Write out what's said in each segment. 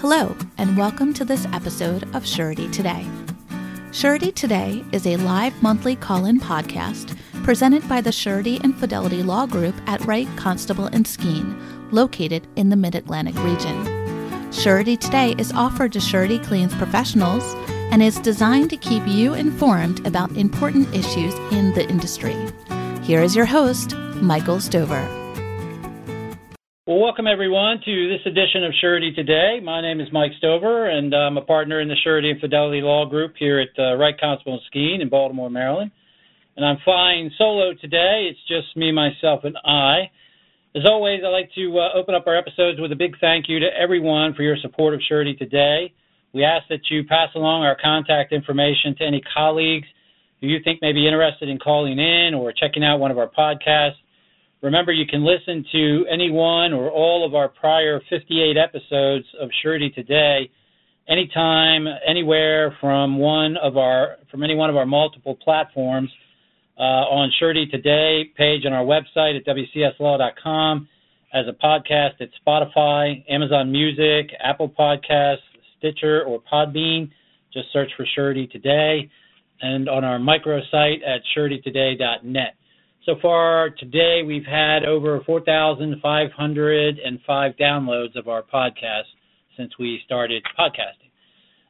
Hello, and welcome to this episode of Surety Today. Surety Today is a live monthly call-in podcast presented by the Surety and Fidelity Law Group at Wright Constable & Skeen, located in the Mid-Atlantic region. Surety Today is offered to surety claims professionals and is designed to keep you informed about important issues in the industry. Here is your host, Michael Stover. Well, welcome everyone to this edition of Surety Today. My name is Mike Stover, and I'm a partner in the Surety and Fidelity Law Group here at Wright Constable & Skeen in Baltimore, Maryland. And I'm flying solo today. It's just me, myself, and I. As always, I'd like to open up our episodes with a big thank you to everyone for your support of Surety Today. We ask that you pass along our contact information to any colleagues who you think may be interested in calling in or checking out one of our podcasts. Remember, you can listen to any one or all of our prior 58 episodes of Surety Today anytime, anywhere from any one of our multiple platforms on Surety Today page on our website at wcslaw.com, as a podcast at Spotify, Amazon Music, Apple Podcasts, Stitcher, or Podbean. Just search for Surety Today, and on our microsite at suretytoday.net. So far today, we've had over 4,505 downloads of our podcast since we started podcasting.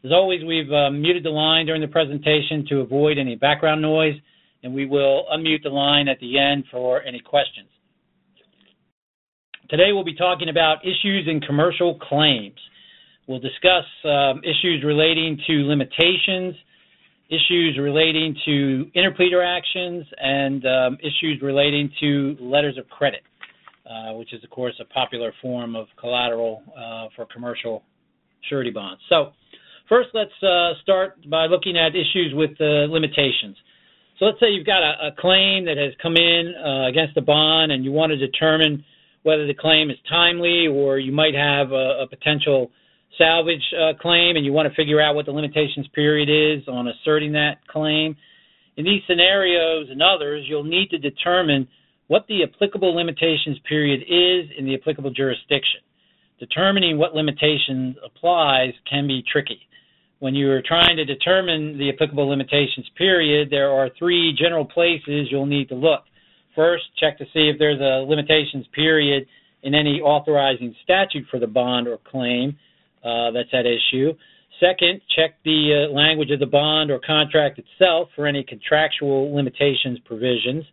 As always, we've muted the line during the presentation to avoid any background noise, and we will unmute the line at the end for any questions. Today, we'll be talking about issues in commercial claims. We'll discuss issues relating to limitations, issues relating to interpleader actions, and issues relating to letters of credit, which is, of course, a popular form of collateral for commercial surety bonds. So first, let's start by looking at issues with limitations. So let's say you've got a claim that has come in against a bond, and you want to determine whether the claim is timely, or you might have a potential salvage claim, and you want to figure out what the limitations period is on asserting that claim. In these scenarios and others, you'll need to determine what the applicable limitations period is in the applicable jurisdiction. Determining what limitations applies can be tricky. When you are trying to determine the applicable limitations period, there are three general places you'll need to look. First, check to see if there's a limitations period in any authorizing statute for the bond or claim that's at issue. Second, check the language of the bond or contract itself for any contractual limitations provisions.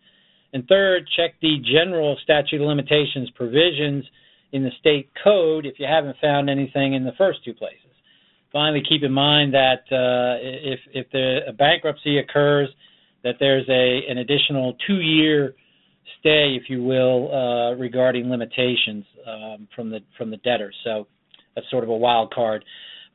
And third, check the general statute of limitations provisions in the state code if you haven't found anything in the first two places. Finally, keep in mind that if a bankruptcy occurs, that there's an additional 2-year stay, if you will, regarding limitations from the debtor. So that's sort of a wild card.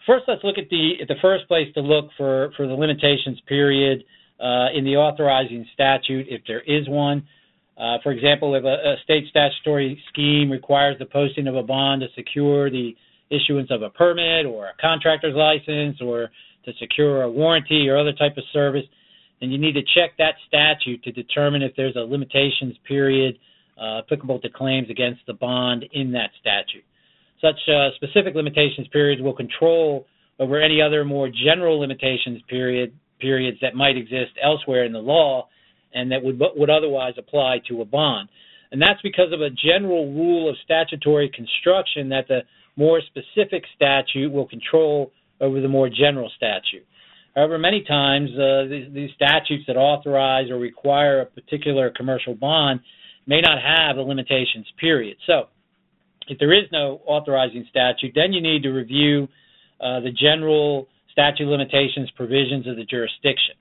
First, let's look at the first place to look for the limitations period in the authorizing statute, if there is one. For example, if a state statutory scheme requires the posting of a bond to secure the issuance of a permit or a contractor's license, or to secure a warranty or other type of service, then you need to check that statute to determine if there's a limitations period applicable to claims against the bond in that statute. Such specific limitations periods will control over any other more general limitations periods that might exist elsewhere in the law and that would otherwise apply to a bond. And that's because of a general rule of statutory construction that the more specific statute will control over the more general statute. However, many times these statutes that authorize or require a particular commercial bond may not have a limitations period. So, if there is no authorizing statute, then you need to review the general statute limitations provisions of the jurisdiction.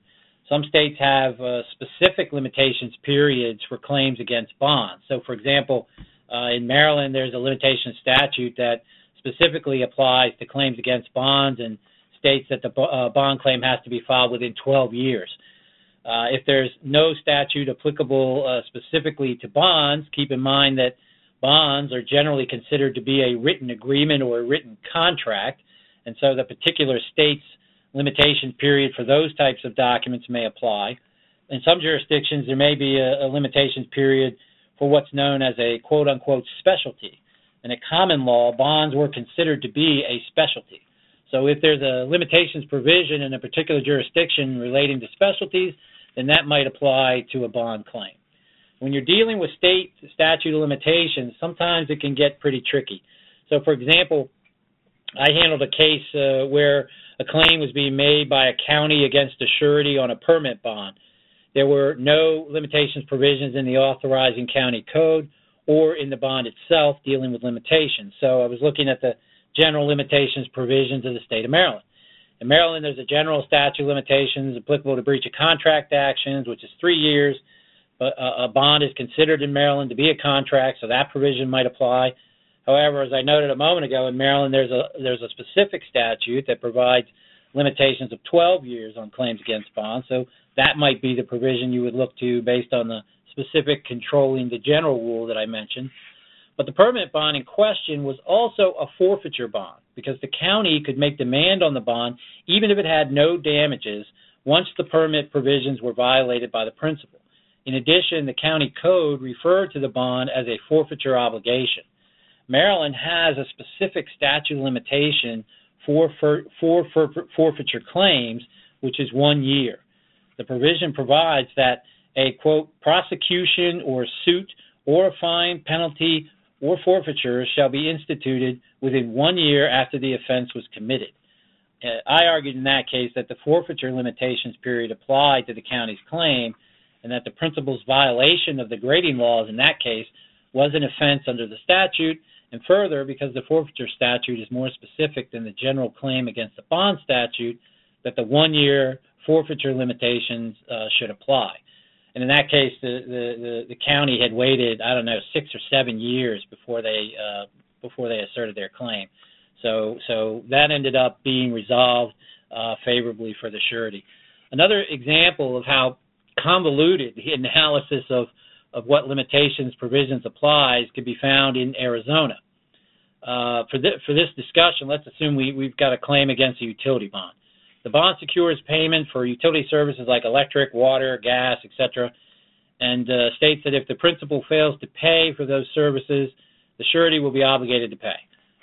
Some states have specific limitations periods for claims against bonds. So, for example, in Maryland, there's a limitation statute that specifically applies to claims against bonds and states that the bond claim has to be filed within 12 years. If there's no statute applicable specifically to bonds, keep in mind that bonds are generally considered to be a written agreement or a written contract, and so the particular state's limitation period for those types of documents may apply. In some jurisdictions, there may be a limitations period for what's known as a quote-unquote specialty. and at common law, bonds were considered to be a specialty. So if there's a limitations provision in a particular jurisdiction relating to specialties, then that might apply to a bond claim. When you're dealing with state statute of limitations, sometimes it can get pretty tricky. So, for example, I handled a case where a claim was being made by a county against a surety on a permit bond. There were no limitations provisions in the authorizing county code or in the bond itself dealing with limitations. So I was looking at the general limitations provisions of the state of Maryland. In Maryland, there's a general statute of limitations applicable to breach of contract actions, which is 3 years. A bond is considered in Maryland to be a contract, so that provision might apply. However, as I noted a moment ago, in Maryland, there's a specific statute that provides limitations of 12 years on claims against bonds, so that might be the provision you would look to based on the specific controlling the general rule that I mentioned. But the permanent bond in question was also a forfeiture bond because the county could make demand on the bond even if it had no damages once the permit provisions were violated by the principal. In addition, the county code referred to the bond as a forfeiture obligation. Maryland has a specific statute of limitation for forfeiture claims, which is 1 year. The provision provides that a, quote, prosecution or suit or a fine, penalty, or forfeiture shall be instituted within 1 year after the offense was committed. I argued in that case that the forfeiture limitations period applied to the county's claim and that the principal's violation of the grading laws in that case was an offense under the statute, and further, because the forfeiture statute is more specific than the general claim against the bond statute, that the 1 year forfeiture limitations should apply. And in that case, the county had waited, 6 or 7 years before they asserted their claim. So that ended up being resolved favorably for the surety. Another example of how convoluted the analysis of what limitations provisions applies could be found in Arizona. For this discussion, let's assume we've got a claim against a utility bond. The bond secures payment for utility services like electric, water, gas, etc., and states that if the principal fails to pay for those services, the surety will be obligated to pay.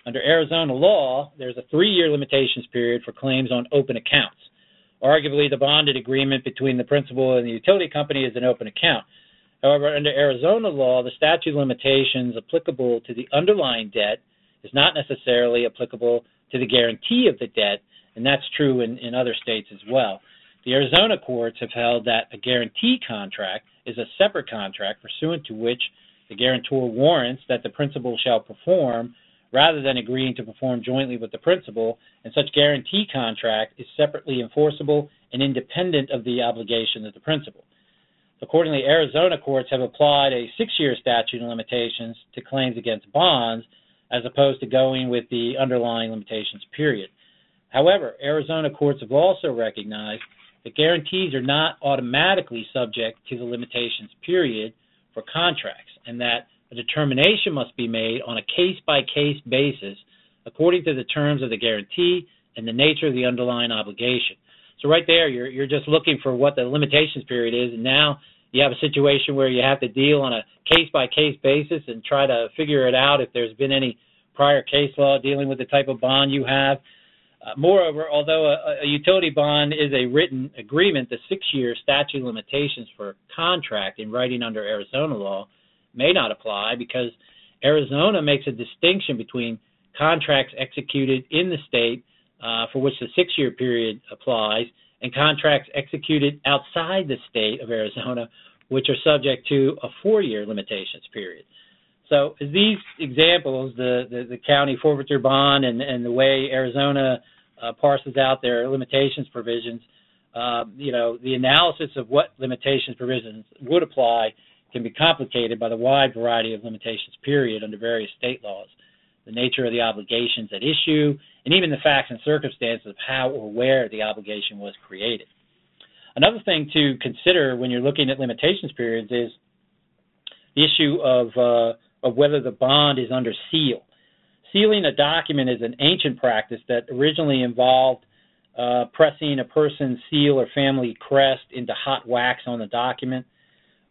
Under Arizona law, there's a 3-year limitations period for claims on open accounts. Arguably, the bonded agreement between the principal and the utility company is an open account. However, under Arizona law, the statute of limitations applicable to the underlying debt is not necessarily applicable to the guarantee of the debt, and that's true in other states as well. The Arizona courts have held that a guarantee contract is a separate contract pursuant to which the guarantor warrants that the principal shall perform rather than agreeing to perform jointly with the principal, and such guarantee contract is separately enforceable and independent of the obligation of the principal. Accordingly, Arizona courts have applied a 6-year statute of limitations to claims against bonds as opposed to going with the underlying limitations period. However, Arizona courts have also recognized that guarantees are not automatically subject to the limitations period for contracts, and that a determination must be made on a case-by-case basis according to the terms of the guarantee and the nature of the underlying obligation. So right there, you're just looking for what the limitations period is, and now you have a situation where you have to deal on a case-by-case basis and try to figure it out if there's been any prior case law dealing with the type of bond you have. Moreover, although a utility bond is a written agreement, the 6-year statute of limitations for contract in writing under Arizona law may not apply because Arizona makes a distinction between contracts executed in the state for which the 6-year period applies and contracts executed outside the state of Arizona, which are subject to a 4-year limitations period. So these examples, the county forfeiture bond and the way Arizona parses out their limitations provisions, the analysis of what limitations provisions would apply can be complicated by the wide variety of limitations period under various state laws, the nature of the obligations at issue, and even the facts and circumstances of how or where the obligation was created. Another thing to consider when you're looking at limitations periods is the issue of whether the bond is under seal. Sealing a document is an ancient practice that originally involved pressing a person's seal or family crest into hot wax on the document.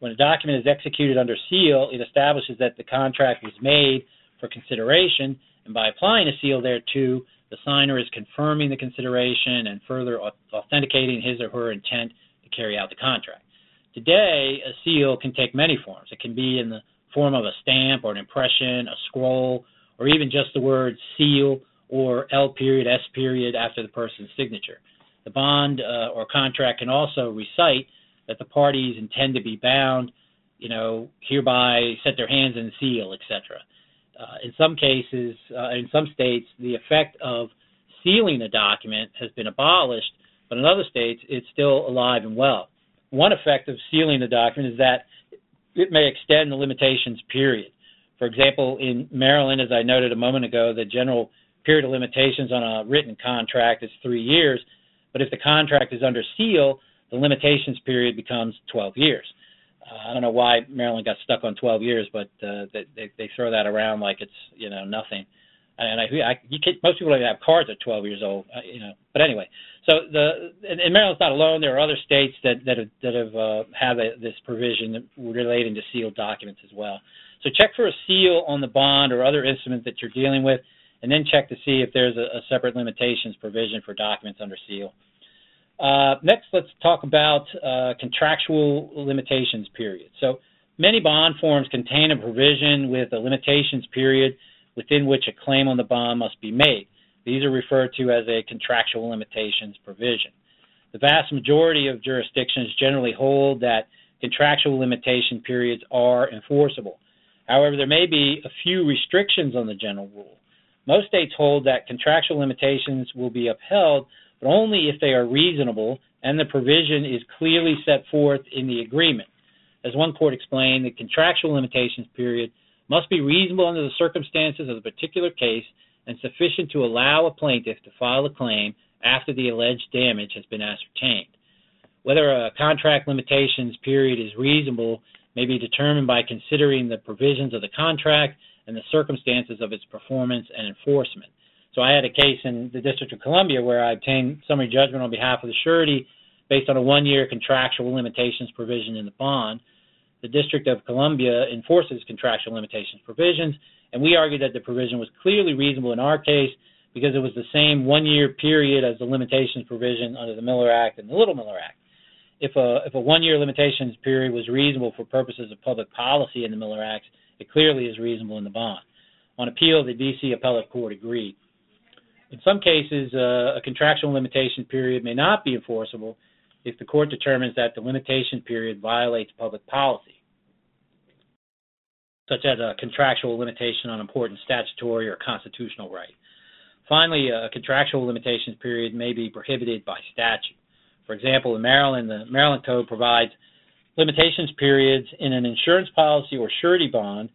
When a document is executed under seal, it establishes that the contract was made for consideration, and by applying a seal thereto, the signer is confirming the consideration and further authenticating his or her intent to carry out the contract. Today, a seal can take many forms. It can be in the form of a stamp or an impression, a scroll, or even just the word seal or L period, S period after the person's signature. The bond or contract can also recite that the parties intend to be bound, hereby set their hands and seal, etc. In some cases, in some states, the effect of sealing a document has been abolished, but in other states, it's still alive and well. One effect of sealing a document is that it may extend the limitations period. For example, in Maryland, as I noted a moment ago, the general period of limitations on a written contract is 3 years, but if the contract is under seal, the limitations period becomes 12 years. I don't know why Maryland got stuck on 12 years, but they throw that around like it's, nothing. And most people don't even have cards at 12 years old, But anyway, so and Maryland's not alone. There are other states that have this provision relating to sealed documents as well. So check for a seal on the bond or other instrument that you're dealing with, and then check to see if there's a separate limitations provision for documents under seal. Next, let's talk about contractual limitations period. So many bond forms contain a provision with a limitations period within which a claim on the bond must be made. These are referred to as a contractual limitations provision. The vast majority of jurisdictions generally hold that contractual limitation periods are enforceable. However, there may be a few restrictions on the general rule. Most states hold that contractual limitations will be upheld, but only if they are reasonable and the provision is clearly set forth in the agreement. As one court explained, the contractual limitations period must be reasonable under the circumstances of the particular case and sufficient to allow a plaintiff to file a claim after the alleged damage has been ascertained. Whether a contract limitations period is reasonable may be determined by considering the provisions of the contract and the circumstances of its performance and enforcement. So I had a case in the District of Columbia where I obtained summary judgment on behalf of the surety based on a one-year contractual limitations provision in the bond. The District of Columbia enforces contractual limitations provisions, and we argued that the provision was clearly reasonable in our case because it was the same one-year period as the limitations provision under the Miller Act and the Little Miller Act. If a one-year limitations period was reasonable for purposes of public policy in the Miller Act, it clearly is reasonable in the bond. On appeal, the D.C. Appellate Court agreed. In some cases, a contractual limitation period may not be enforceable if the court determines that the limitation period violates public policy, such as a contractual limitation on important statutory or constitutional right. Finally, a contractual limitations period may be prohibited by statute. For example, in Maryland, the Maryland Code provides limitations periods in an insurance policy or surety bond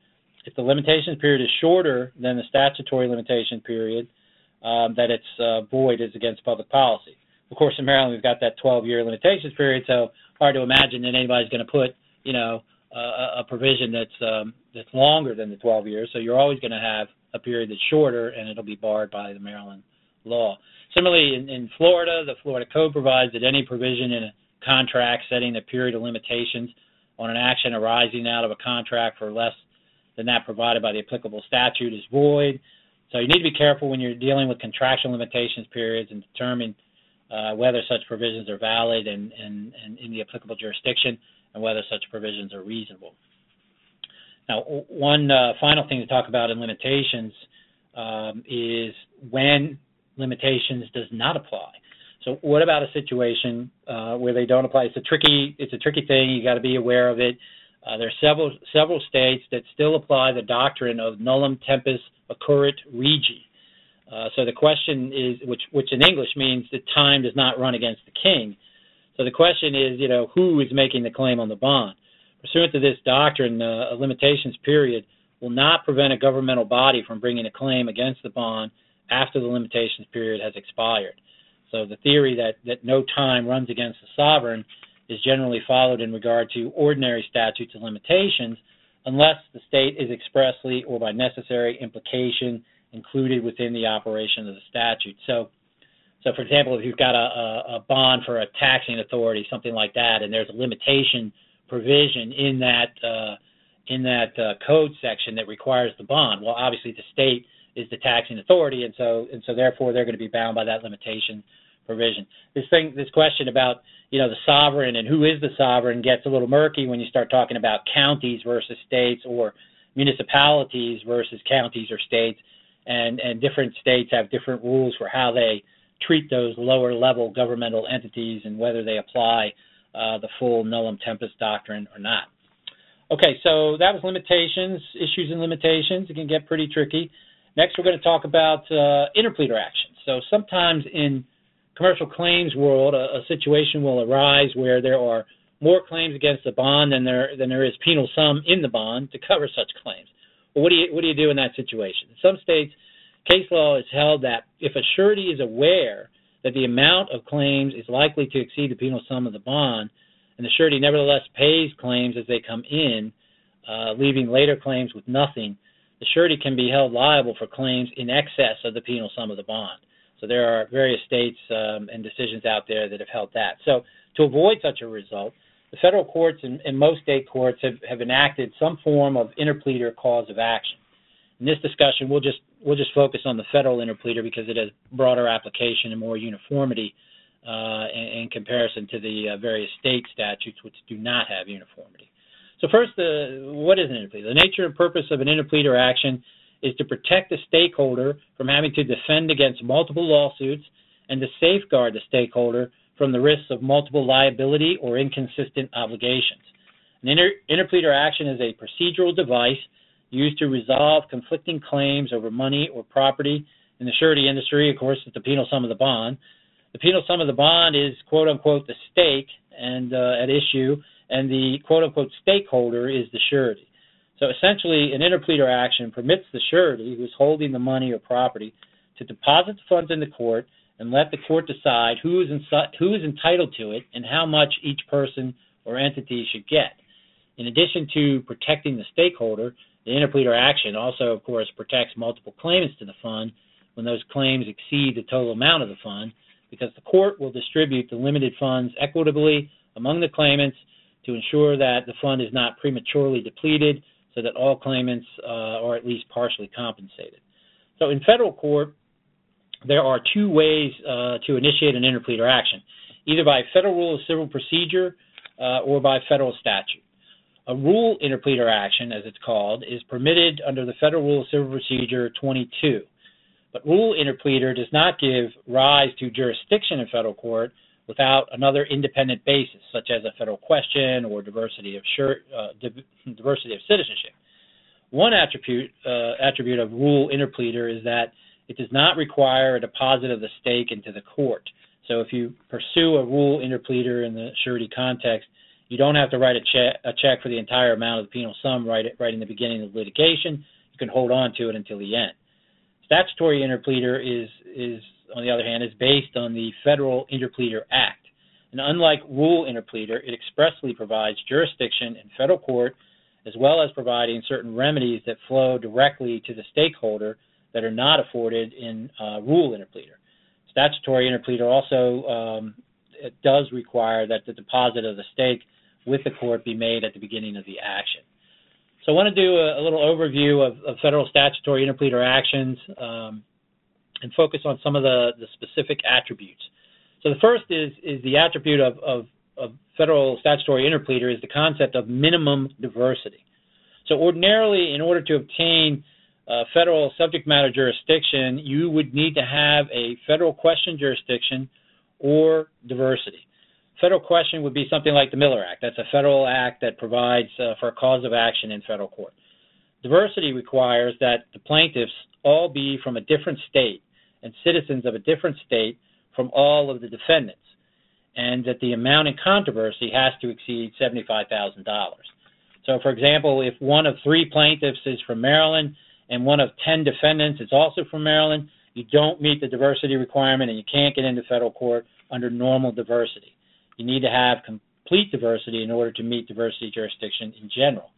if the limitations period is shorter than the statutory limitation period, that it's void is against public policy. Of course, in Maryland, we've got that 12-year limitations period, so hard to imagine that anybody's going to put, a provision that's longer than the 12 years. So you're always going to have a period that's shorter, and it'll be barred by the Maryland law. Similarly, in Florida, the Florida Code provides that any provision in a contract setting a period of limitations on an action arising out of a contract for less than that provided by the applicable statute is void. So you need to be careful when you're dealing with contractual limitations periods and determine whether such provisions are valid and in the applicable jurisdiction and whether such provisions are reasonable. Now, one final thing to talk about in limitations is when limitations does not apply. So what about a situation where they don't apply? It's a tricky thing. You got to be aware of it. There are several states that still apply the doctrine of nullum tempus occurrit regi. So the question is, which in English means that time does not run against the king. So the question is, who is making the claim on the bond? Pursuant to this doctrine, a limitations period will not prevent a governmental body from bringing a claim against the bond after the limitations period has expired. So the theory that no time runs against the sovereign is generally followed in regard to ordinary statutes of limitations unless the state is expressly or by necessary implication included within the operation of the statute. So for example, if you've got a bond for a taxing authority, something like that, and there's a limitation provision in that code section that requires the bond. Well, obviously the state is the taxing authority, and so therefore they're going to be bound by that limitation provision. This question about, you know, the sovereign and who is the sovereign gets a little murky when you start talking about counties versus states, or municipalities versus counties or states, and different states have different rules for how they treat those lower level governmental entities and whether they apply the full nullum tempus doctrine or not. Okay, so that was limitations, issues and limitations. It can get pretty tricky. Next, we're going to talk about interpleader actions. So sometimes in commercial claims world, a situation will arise where there are more claims against the bond than there is penal sum in the bond to cover such claims. Well, what do you do in that situation? In some states, case law is held that if a surety is aware that the amount of claims is likely to exceed the penal sum of the bond, and the surety nevertheless pays claims as they come in, leaving later claims with nothing, the surety can be held liable for claims in excess of the penal sum of the bond. So there are various states and decisions out there that have held that. So to avoid such a result, the federal courts and most state courts have enacted some form of interpleader cause of action. In this discussion, we'll just focus on the federal interpleader because it has broader application and more uniformity in comparison to the various state statutes which do not have uniformity. So first, what is an interpleader? The nature and purpose of an interpleader action is to protect the stakeholder from having to defend against multiple lawsuits and to safeguard the stakeholder from the risks of multiple liability or inconsistent obligations. An interpleader action is a procedural device used to resolve conflicting claims over money or property. In the surety industry, of course, it's the penal sum of the bond. The penal sum of the bond is, quote-unquote, the stake and at issue, and the, quote-unquote, stakeholder is the surety. So essentially, an interpleader action permits the surety who is holding the money or property to deposit the funds in the court and let the court decide who is entitled to it and how much each person or entity should get. In addition to protecting the stakeholder, the interpleader action also, of course, protects multiple claimants to the fund when those claims exceed the total amount of the fund, because the court will distribute the limited funds equitably among the claimants to ensure that the fund is not prematurely depleted so that all claimants are at least partially compensated. So in federal court, there are two ways to initiate an interpleader action, either by Federal Rule of Civil Procedure or by federal statute. A rule interpleader action, as it's called, is permitted under the Federal Rule of Civil Procedure 22. But rule interpleader does not give rise to jurisdiction in federal court without another independent basis, such as a federal question or diversity of citizenship. One attribute of rule interpleader is that it does not require a deposit of the stake into the court. So if you pursue a rule interpleader in the surety context, you don't have to write a check for the entire amount of the penal sum right in the beginning of litigation. You can hold on to it until the end. Statutory interpleader is, on the other hand, is based on the Federal Interpleader Act. And unlike rule interpleader, it expressly provides jurisdiction in federal court, as well as providing certain remedies that flow directly to the stakeholder that are not afforded in rule interpleader. Statutory interpleader also it does require that the deposit of the stake with the court be made at the beginning of the action. So I want to do a little overview of federal statutory interpleader actions and focus on some of the specific attributes. So the first is the attribute of federal statutory interpleader is the concept of minimum diversity. So ordinarily, in order to obtain federal subject matter jurisdiction, you would need to have a federal question jurisdiction or diversity. Federal question would be something like the Miller Act. That's a federal act that provides for a cause of action in federal court. Diversity requires that the plaintiffs all be from a different state and citizens of a different state from all of the defendants, and that the amount in controversy has to exceed $75,000. So, for example, if one of three plaintiffs is from Maryland and one of 10 defendants is also from Maryland, you don't meet the diversity requirement and you can't get into federal court under normal diversity. You need to have complete diversity in order to meet diversity jurisdiction in general.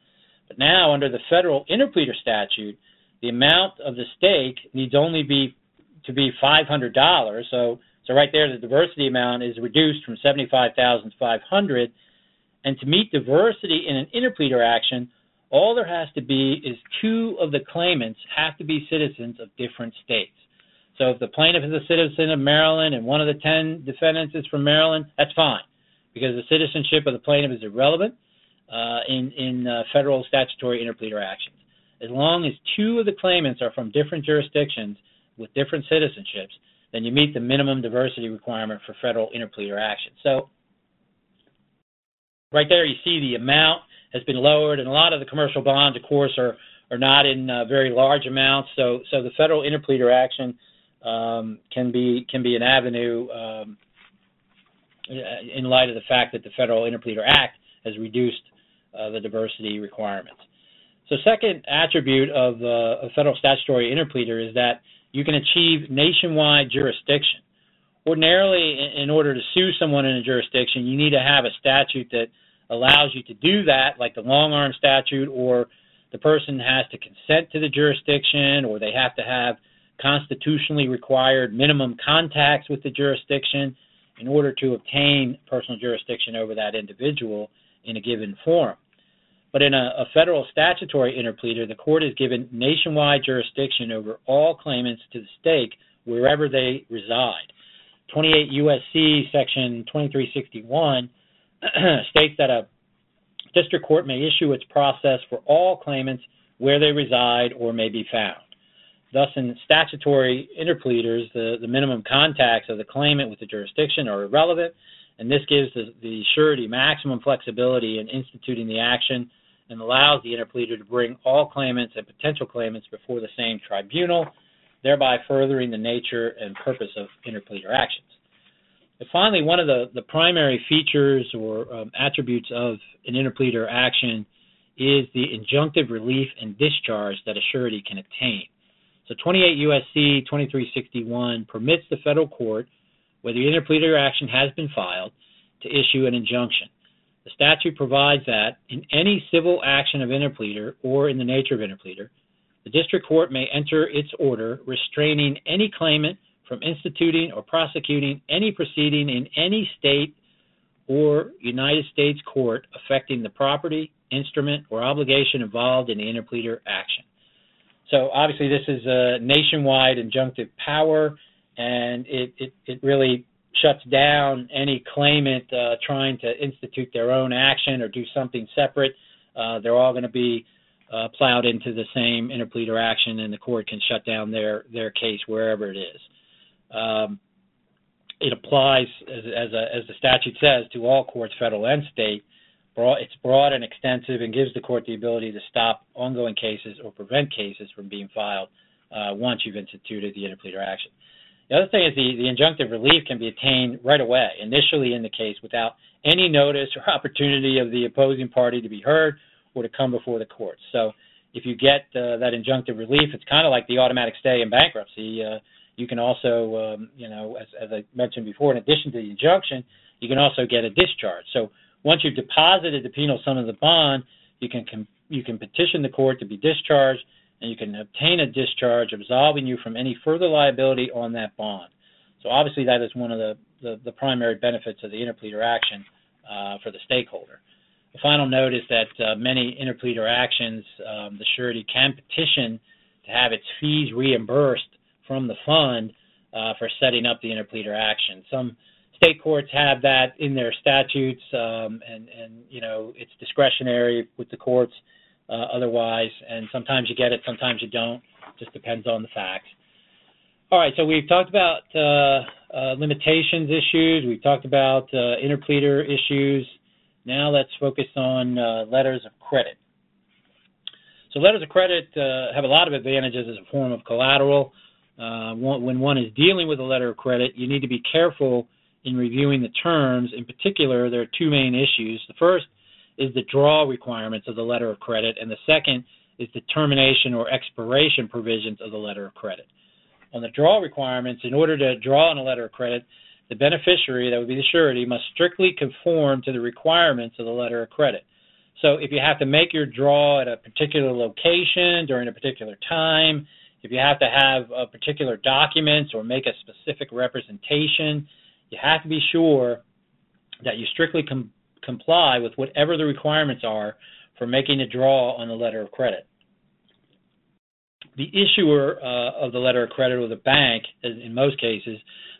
But now, under the federal interpleader statute, the amount of the stake needs only to be $500. So right there, the diversity amount is reduced from $75,500. And to meet diversity in an interpleader action, All there has to be is two of the claimants have to be citizens of different states. So if the plaintiff is a citizen of Maryland and one of the 10 defendants is from Maryland, that's fine, because the citizenship of the plaintiff is irrelevant in federal statutory interpleader actions. As long as two of the claimants are from different jurisdictions with different citizenships, then you meet the minimum diversity requirement for federal interpleader action. So right there you see the amount has been lowered, and a lot of the commercial bonds, of course, are not in very large amounts. So the federal interpleader action can be an avenue in light of the fact that the Federal Interpleader Act has reduced the diversity requirements. So, second attribute of a federal statutory interpleader is that you can achieve nationwide jurisdiction. Ordinarily, in order to sue someone in a jurisdiction, you need to have a statute that allows you to do that, like the long-arm statute, or the person has to consent to the jurisdiction, or they have to have constitutionally required minimum contacts with the jurisdiction in order to obtain personal jurisdiction over that individual in a given forum. But in a federal statutory interpleader, the court is given nationwide jurisdiction over all claimants to the stake wherever they reside. 28 U.S.C. section 2361 states that a district court may issue its process for all claimants where they reside or may be found. Thus, in statutory interpleaders, the minimum contacts of the claimant with the jurisdiction are irrelevant, and this gives the surety maximum flexibility in instituting the action and allows the interpleader to bring all claimants and potential claimants before the same tribunal, thereby furthering the nature and purpose of interpleader actions. And finally, one of the primary features or attributes of an interpleader action is the injunctive relief and discharge that a surety can obtain. So 28 U.S.C. 2361 permits the federal court, where the interpleader action has been filed, to issue an injunction. The statute provides that in any civil action of interpleader or in the nature of interpleader, the district court may enter its order restraining any claimant from instituting or prosecuting any proceeding in any state or United States court affecting the property, instrument, or obligation involved in the interpleader action. So obviously this is a nationwide injunctive power, and it really shuts down any claimant trying to institute their own action or do something separate. They're all going to be plowed into the same interpleader action, and the court can shut down their case wherever it is. It applies, as the statute says, to all courts, federal and state. It's broad and extensive and gives the court the ability to stop ongoing cases or prevent cases from being filed once you've instituted the interpleader action. The other thing is the injunctive relief can be obtained right away, initially in the case, without any notice or opportunity of the opposing party to be heard or to come before the court. So if you get that injunctive relief, it's kind of like the automatic stay in bankruptcy. You can also, as I mentioned before, in addition to the injunction, you can also get a discharge. So once you've deposited the penal sum of the bond, you can petition the court to be discharged, and you can obtain a discharge absolving you from any further liability on that bond. So obviously that is one of the primary benefits of the interpleader action for the stakeholder. The final note is that many interpleader actions, the surety can petition to have its fees reimbursed from the fund for setting up the interpleader action. Some state courts have that in their statutes, and it's discretionary with the courts otherwise, and sometimes you get it, sometimes you don't. Just depends on the facts. All right, so we've talked about limitations issues. We've talked about interpleader issues. Now let's focus on letters of credit. So letters of credit have a lot of advantages as a form of collateral. When one is dealing with a letter of credit, you need to be careful in reviewing the terms. In particular, there are two main issues. The first is the draw requirements of the letter of credit, and the second is the termination or expiration provisions of the letter of credit. On the draw requirements, in order to draw on a letter of credit, the beneficiary, that would be the surety, must strictly conform to the requirements of the letter of credit. So if you have to make your draw at a particular location during a particular time, if you have to have particular documents or make a specific representation, you have to be sure that you strictly comply with whatever the requirements are for making a draw on the letter of credit. The issuer of the letter of credit, or the bank, in most cases,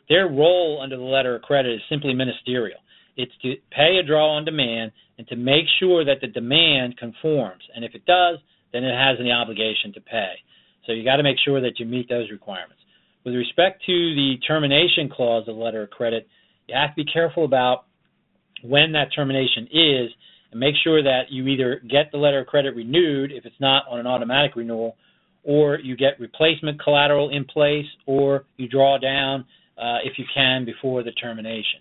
their role under the letter of credit is simply ministerial. It's to pay a draw on demand and to make sure that the demand conforms. And if it does, then it has an obligation to pay. So you got to make sure that you meet those requirements. With respect to the termination clause of the letter of credit, you have to be careful about when that termination is and make sure that you either get the letter of credit renewed if it's not on an automatic renewal, or you get replacement collateral in place, or you draw down if you can before the termination.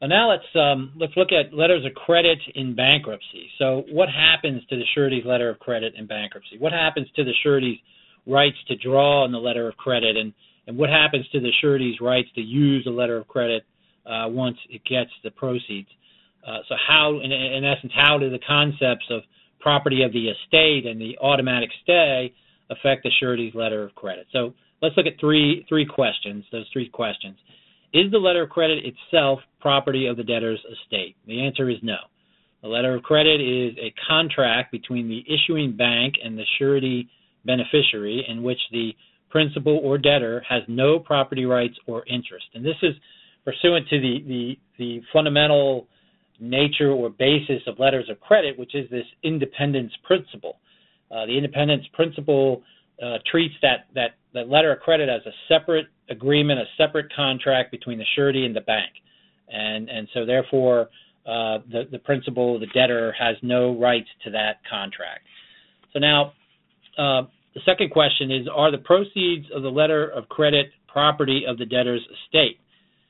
Well, now let's look at letters of credit in bankruptcy. So what happens to the surety's letter of credit in bankruptcy? What happens to the surety's rights to draw on the letter of credit, and what happens to the surety's rights to use the letter of credit once it gets the proceeds? So how, in essence, how do the concepts of property of the estate and the automatic stay affect the surety's letter of credit? So let's look at three questions, those three questions. Is the letter of credit itself property of the debtor's estate? The answer is no. The letter of credit is a contract between the issuing bank and the surety beneficiary in which the principal or debtor has no property rights or interest. And this is pursuant to the fundamental nature or basis of letters of credit, which is this independence principle. The independence principle treats that letter of credit as a separate agreement, a separate contract between the surety and the bank. And so therefore, the principal, the debtor, has no rights to that contract. So now, the second question is, are the proceeds of the letter of credit property of the debtor's estate?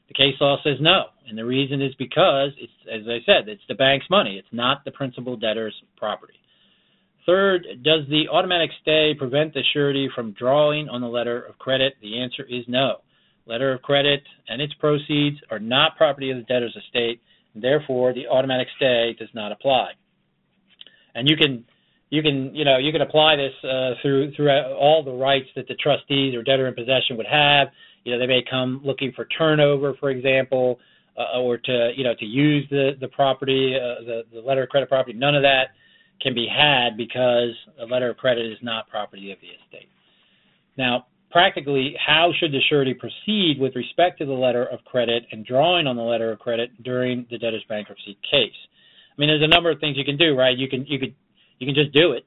The case law says no, and the reason is because, it's, as I said, it's the bank's money. It's not the principal debtor's property. Third, does the automatic stay prevent the surety from drawing on the letter of credit? The answer is no. Letter of credit and its proceeds are not property of the debtor's estate, and therefore the automatic stay does not apply. And you can apply this through all the rights that the trustees or debtor in possession would have. You know, they may come looking for turnover, for example, or to use the property, the letter of credit property. None of that can be had because a letter of credit is not property of the estate. Now, practically, how should the surety proceed with respect to the letter of credit and drawing on the letter of credit during the debtor's bankruptcy case? I mean, there's a number of things you can do, right? You can just do it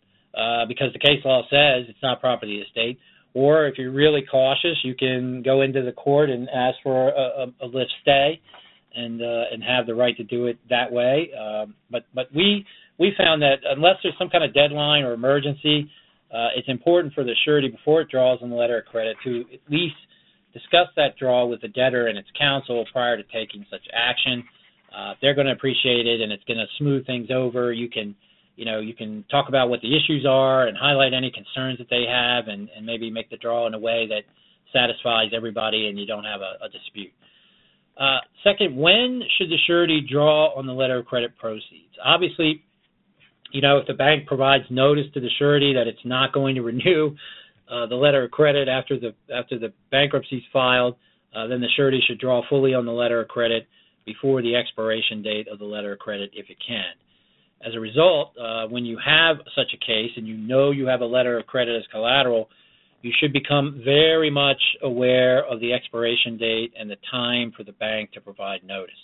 because the case law says it's not property of the estate. Or if you're really cautious, you can go into the court and ask for a lift stay, and have the right to do it that way. But we found that unless there's some kind of deadline or emergency, it's important for the surety before it draws on the letter of credit to at least discuss that draw with the debtor and its counsel prior to taking such action. They're going to appreciate it, and it's going to smooth things over. You can talk about what the issues are and highlight any concerns that they have, and maybe make the draw in a way that satisfies everybody and you don't have a dispute. Second, when should the surety draw on the letter of credit proceeds? Obviously, if the bank provides notice to the surety that it's not going to renew the letter of credit after the bankruptcy's filed, then the surety should draw fully on the letter of credit before the expiration date of the letter of credit if it can. As a result, when you have such a case and you have a letter of credit as collateral, you should become very much aware of the expiration date and the time for the bank to provide notice.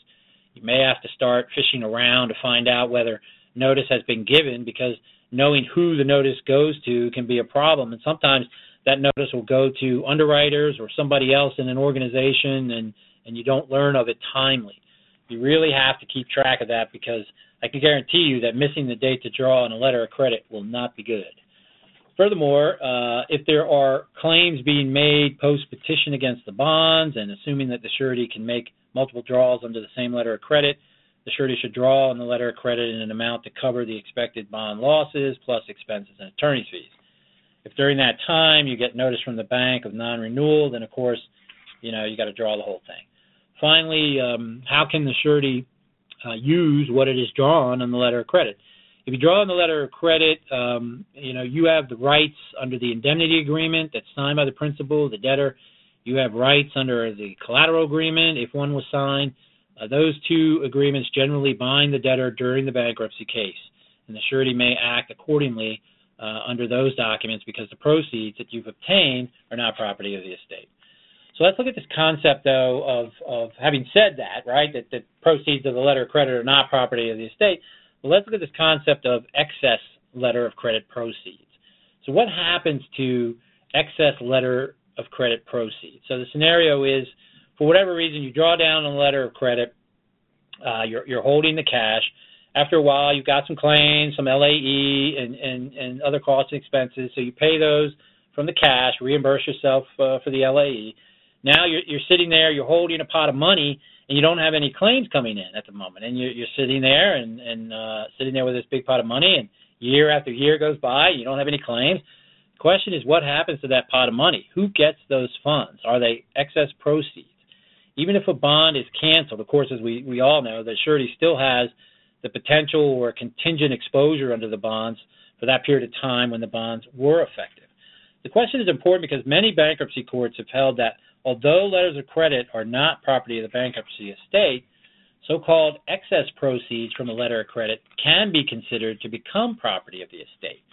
You may have to start fishing around to find out whether notice has been given, because knowing who the notice goes to can be a problem. And sometimes that notice will go to underwriters or somebody else in an organization, and you don't learn of it timely. You really have to keep track of that, because I can guarantee you that missing the date to draw on a letter of credit will not be good. Furthermore, if there are claims being made post-petition against the bonds, and assuming that the surety can make multiple draws under the same letter of credit, the surety should draw on the letter of credit in an amount to cover the expected bond losses plus expenses and attorney's fees. If during that time you get notice from the bank of non-renewal, then of course, you got to draw the whole thing. Finally, how can the surety use what it is drawn on the letter of credit? If you draw on the letter of credit, you have the rights under the indemnity agreement that's signed by the principal, the debtor. You have rights under the collateral agreement if one was signed. Those two agreements generally bind the debtor during the bankruptcy case. and the surety may act accordingly under those documents because the proceeds that you've obtained are not property of the estate. So let's look at this concept, though, of having said that, right, that the proceeds of the letter of credit are not property of the estate. Well, let's look at this concept of excess letter of credit proceeds. So what happens to excess letter of credit proceeds? So the scenario is, for whatever reason, you draw down on the letter of credit, you're holding the cash. After a while, you've got some claims, some LAE, and other costs and expenses, so you pay those from the cash, reimburse yourself for the LAE. Now you're sitting there, you're holding a pot of money, and you don't have any claims coming in at the moment. And you're sitting there and sitting there with this big pot of money, and year after year goes by, you don't have any claims. The question is, what happens to that pot of money? Who gets those funds? Are they excess proceeds? Even if a bond is canceled, of course, as we all know, the surety still has the potential or contingent exposure under the bonds for that period of time when the bonds were effective. The question is important because many bankruptcy courts have held that although letters of credit are not property of the bankruptcy estate, so-called excess proceeds from a letter of credit can be considered to become property of the estate.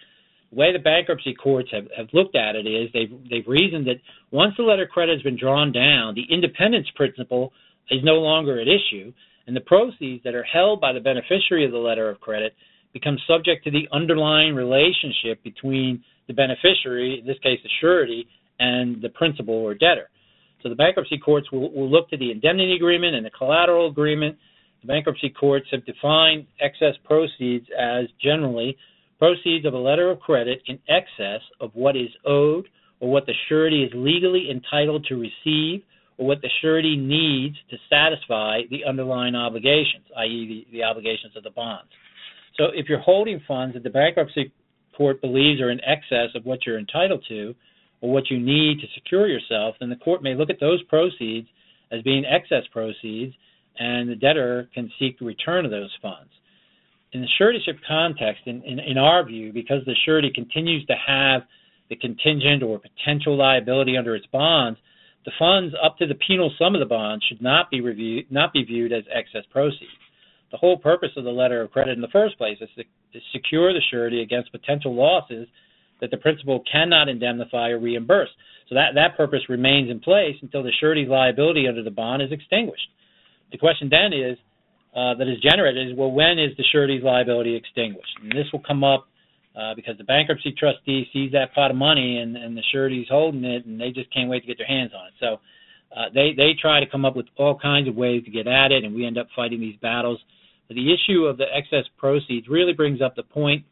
The way the bankruptcy courts have looked at it is they've reasoned that once the letter of credit has been drawn down, the independence principle is no longer at issue, and the proceeds that are held by the beneficiary of the letter of credit become subject to the underlying relationship between the beneficiary, in this case the surety, and the principal or debtor. So the bankruptcy courts will look to the indemnity agreement and the collateral agreement. The bankruptcy courts have defined excess proceeds as generally proceeds of a letter of credit in excess of what is owed or what the surety is legally entitled to receive or what the surety needs to satisfy the underlying obligations, i.e. the obligations of the bonds. So if you're holding funds that the bankruptcy court believes are in excess of what you're entitled to, or what you need to secure yourself, then the court may look at those proceeds as being excess proceeds, and the debtor can seek the return of those funds. In the suretyship context, in our view, because the surety continues to have the contingent or potential liability under its bonds, the funds up to the penal sum of the bonds should not be viewed as excess proceeds. The whole purpose of the letter of credit in the first place is to secure the surety against potential losses that the principal cannot indemnify or reimburse. So that purpose remains in place until the surety's liability under the bond is extinguished. The question then is, well, when is the surety's liability extinguished? And this will come up because the bankruptcy trustee sees that pot of money and the surety's holding it, and they just can't wait to get their hands on it. So they try to come up with all kinds of ways to get at it, and we end up fighting these battles. But the issue of the excess proceeds really brings up the point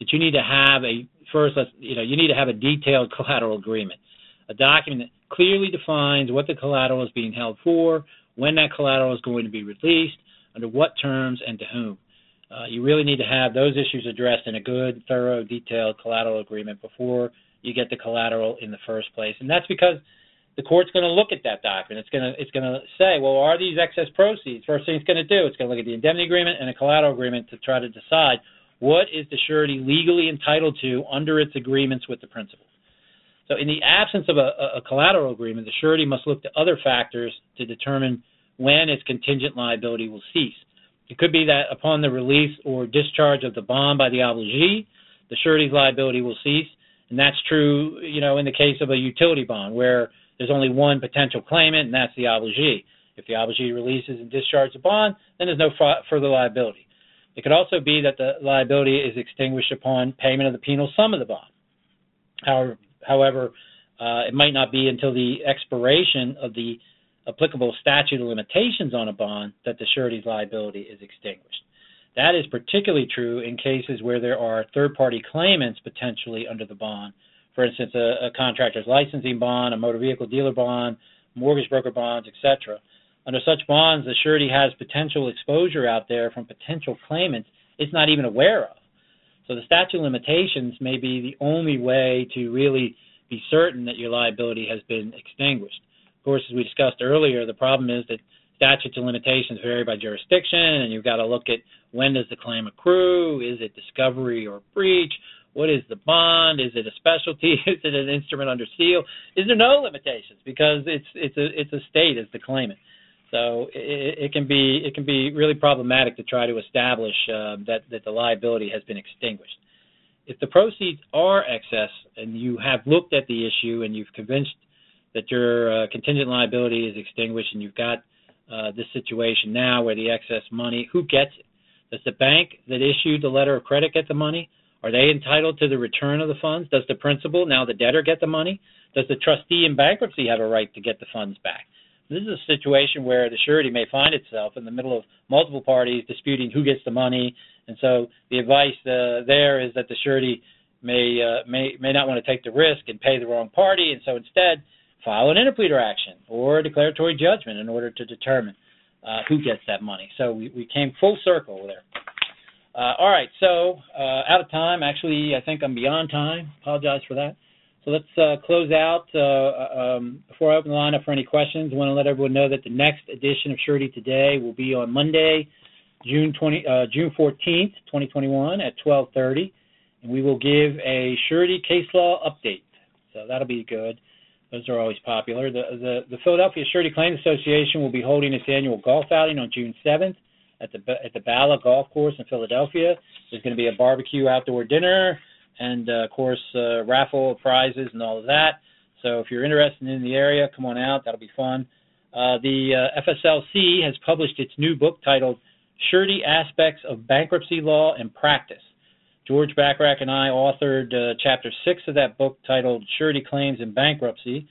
that you need to have a detailed collateral agreement, a document that clearly defines what the collateral is being held for, when that collateral is going to be released, under what terms, and to whom. You really need to have those issues addressed in a good, thorough, detailed collateral agreement before you get the collateral in the first place. And that's because the court's going to look at that document. It's going to say, well, are these excess proceeds? First thing it's going to do, it's going to look at the indemnity agreement and the collateral agreement to try to decide what is the surety legally entitled to under its agreements with the principal. So in the absence of a collateral agreement, the surety must look to other factors to determine when its contingent liability will cease. It could be that upon the release or discharge of the bond by the obligee, the surety's liability will cease, and that's true, in the case of a utility bond where there's only one potential claimant, and that's the obligee. If the obligee releases and discharges the bond, then there's no further liability. It could also be that the liability is extinguished upon payment of the penal sum of the bond. However, it might not be until the expiration of the applicable statute of limitations on a bond that the surety's liability is extinguished. That is particularly true in cases where there are third-party claimants potentially under the bond. For instance, a contractor's licensing bond, a motor vehicle dealer bond, mortgage broker bonds, etc. Under such bonds, the surety has potential exposure out there from potential claimants it's not even aware of. So the statute of limitations may be the only way to really be certain that your liability has been extinguished. Of course, as we discussed earlier, the problem is that statutes of limitations vary by jurisdiction, and you've got to look at when does the claim accrue, is it discovery or breach, what is the bond? Is it a specialty? Is it an instrument under seal? Is there no limitations because it's a state as the claimant? So it can be really problematic to try to establish that the liability has been extinguished. If the proceeds are excess and you have looked at the issue and you've convinced that your contingent liability is extinguished and you've got this situation now where the excess money, who gets it? Does the bank that issued the letter of credit get the money? Are they entitled to the return of the funds? Does the principal, now the debtor, get the money? Does the trustee in bankruptcy have a right to get the funds back? This is a situation where the surety may find itself in the middle of multiple parties disputing who gets the money, and so the advice there is that the surety may not want to take the risk and pay the wrong party, and so instead file an interpleader action or a declaratory judgment in order to determine who gets that money. So we came full circle there. All right, so out of time. Actually, I think I'm beyond time. Apologize for that. So let's close out. Before I open the line up for any questions, I want to let everyone know that the next edition of Surety Today will be on Monday, June 14th, 2021 at 12:30, and we will give a surety case law update. So that'll be good. Those are always popular. The Philadelphia Surety Claims Association will be holding its annual golf outing on June 7th at the Bala Golf Course in Philadelphia. There's going to be a barbecue outdoor dinner, and, of course, raffle prizes and all of that. So if you're interested in the area, come on out. That'll be fun. The FSLC has published its new book titled Surety Aspects of Bankruptcy Law and Practice. George Bacharach and I authored Chapter 6 of that book titled Surety Claims in Bankruptcy.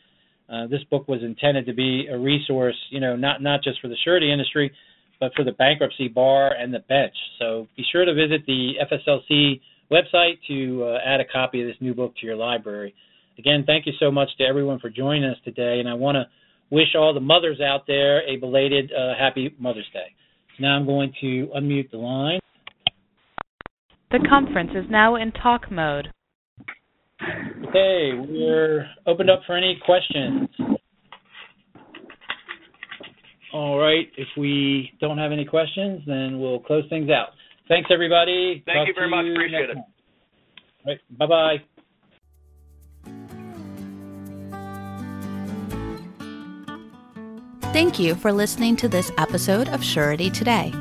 This book was intended to be a resource, not just for the surety industry, but for the bankruptcy bar and the bench. So be sure to visit the FSLC website to add a copy of this new book to your library. Again, thank you so much to everyone for joining us today, and I want to wish all the mothers out there a belated Happy Mother's Day. Now I'm going to unmute the line. The conference is now in talk mode. Okay, we're opened up for any questions. All right, if we don't have any questions, then we'll close things out. Thanks, everybody. Thank you very much. Appreciate it. All right. Bye-bye. Thank you for listening to this episode of Surety Today.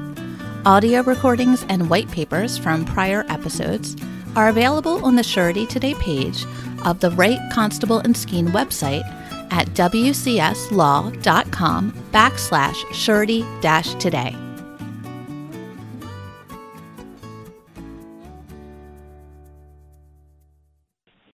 Audio recordings and white papers from prior episodes are available on the Surety Today page of the Wright Constable and Skeen website at wcslaw.com/surety-today.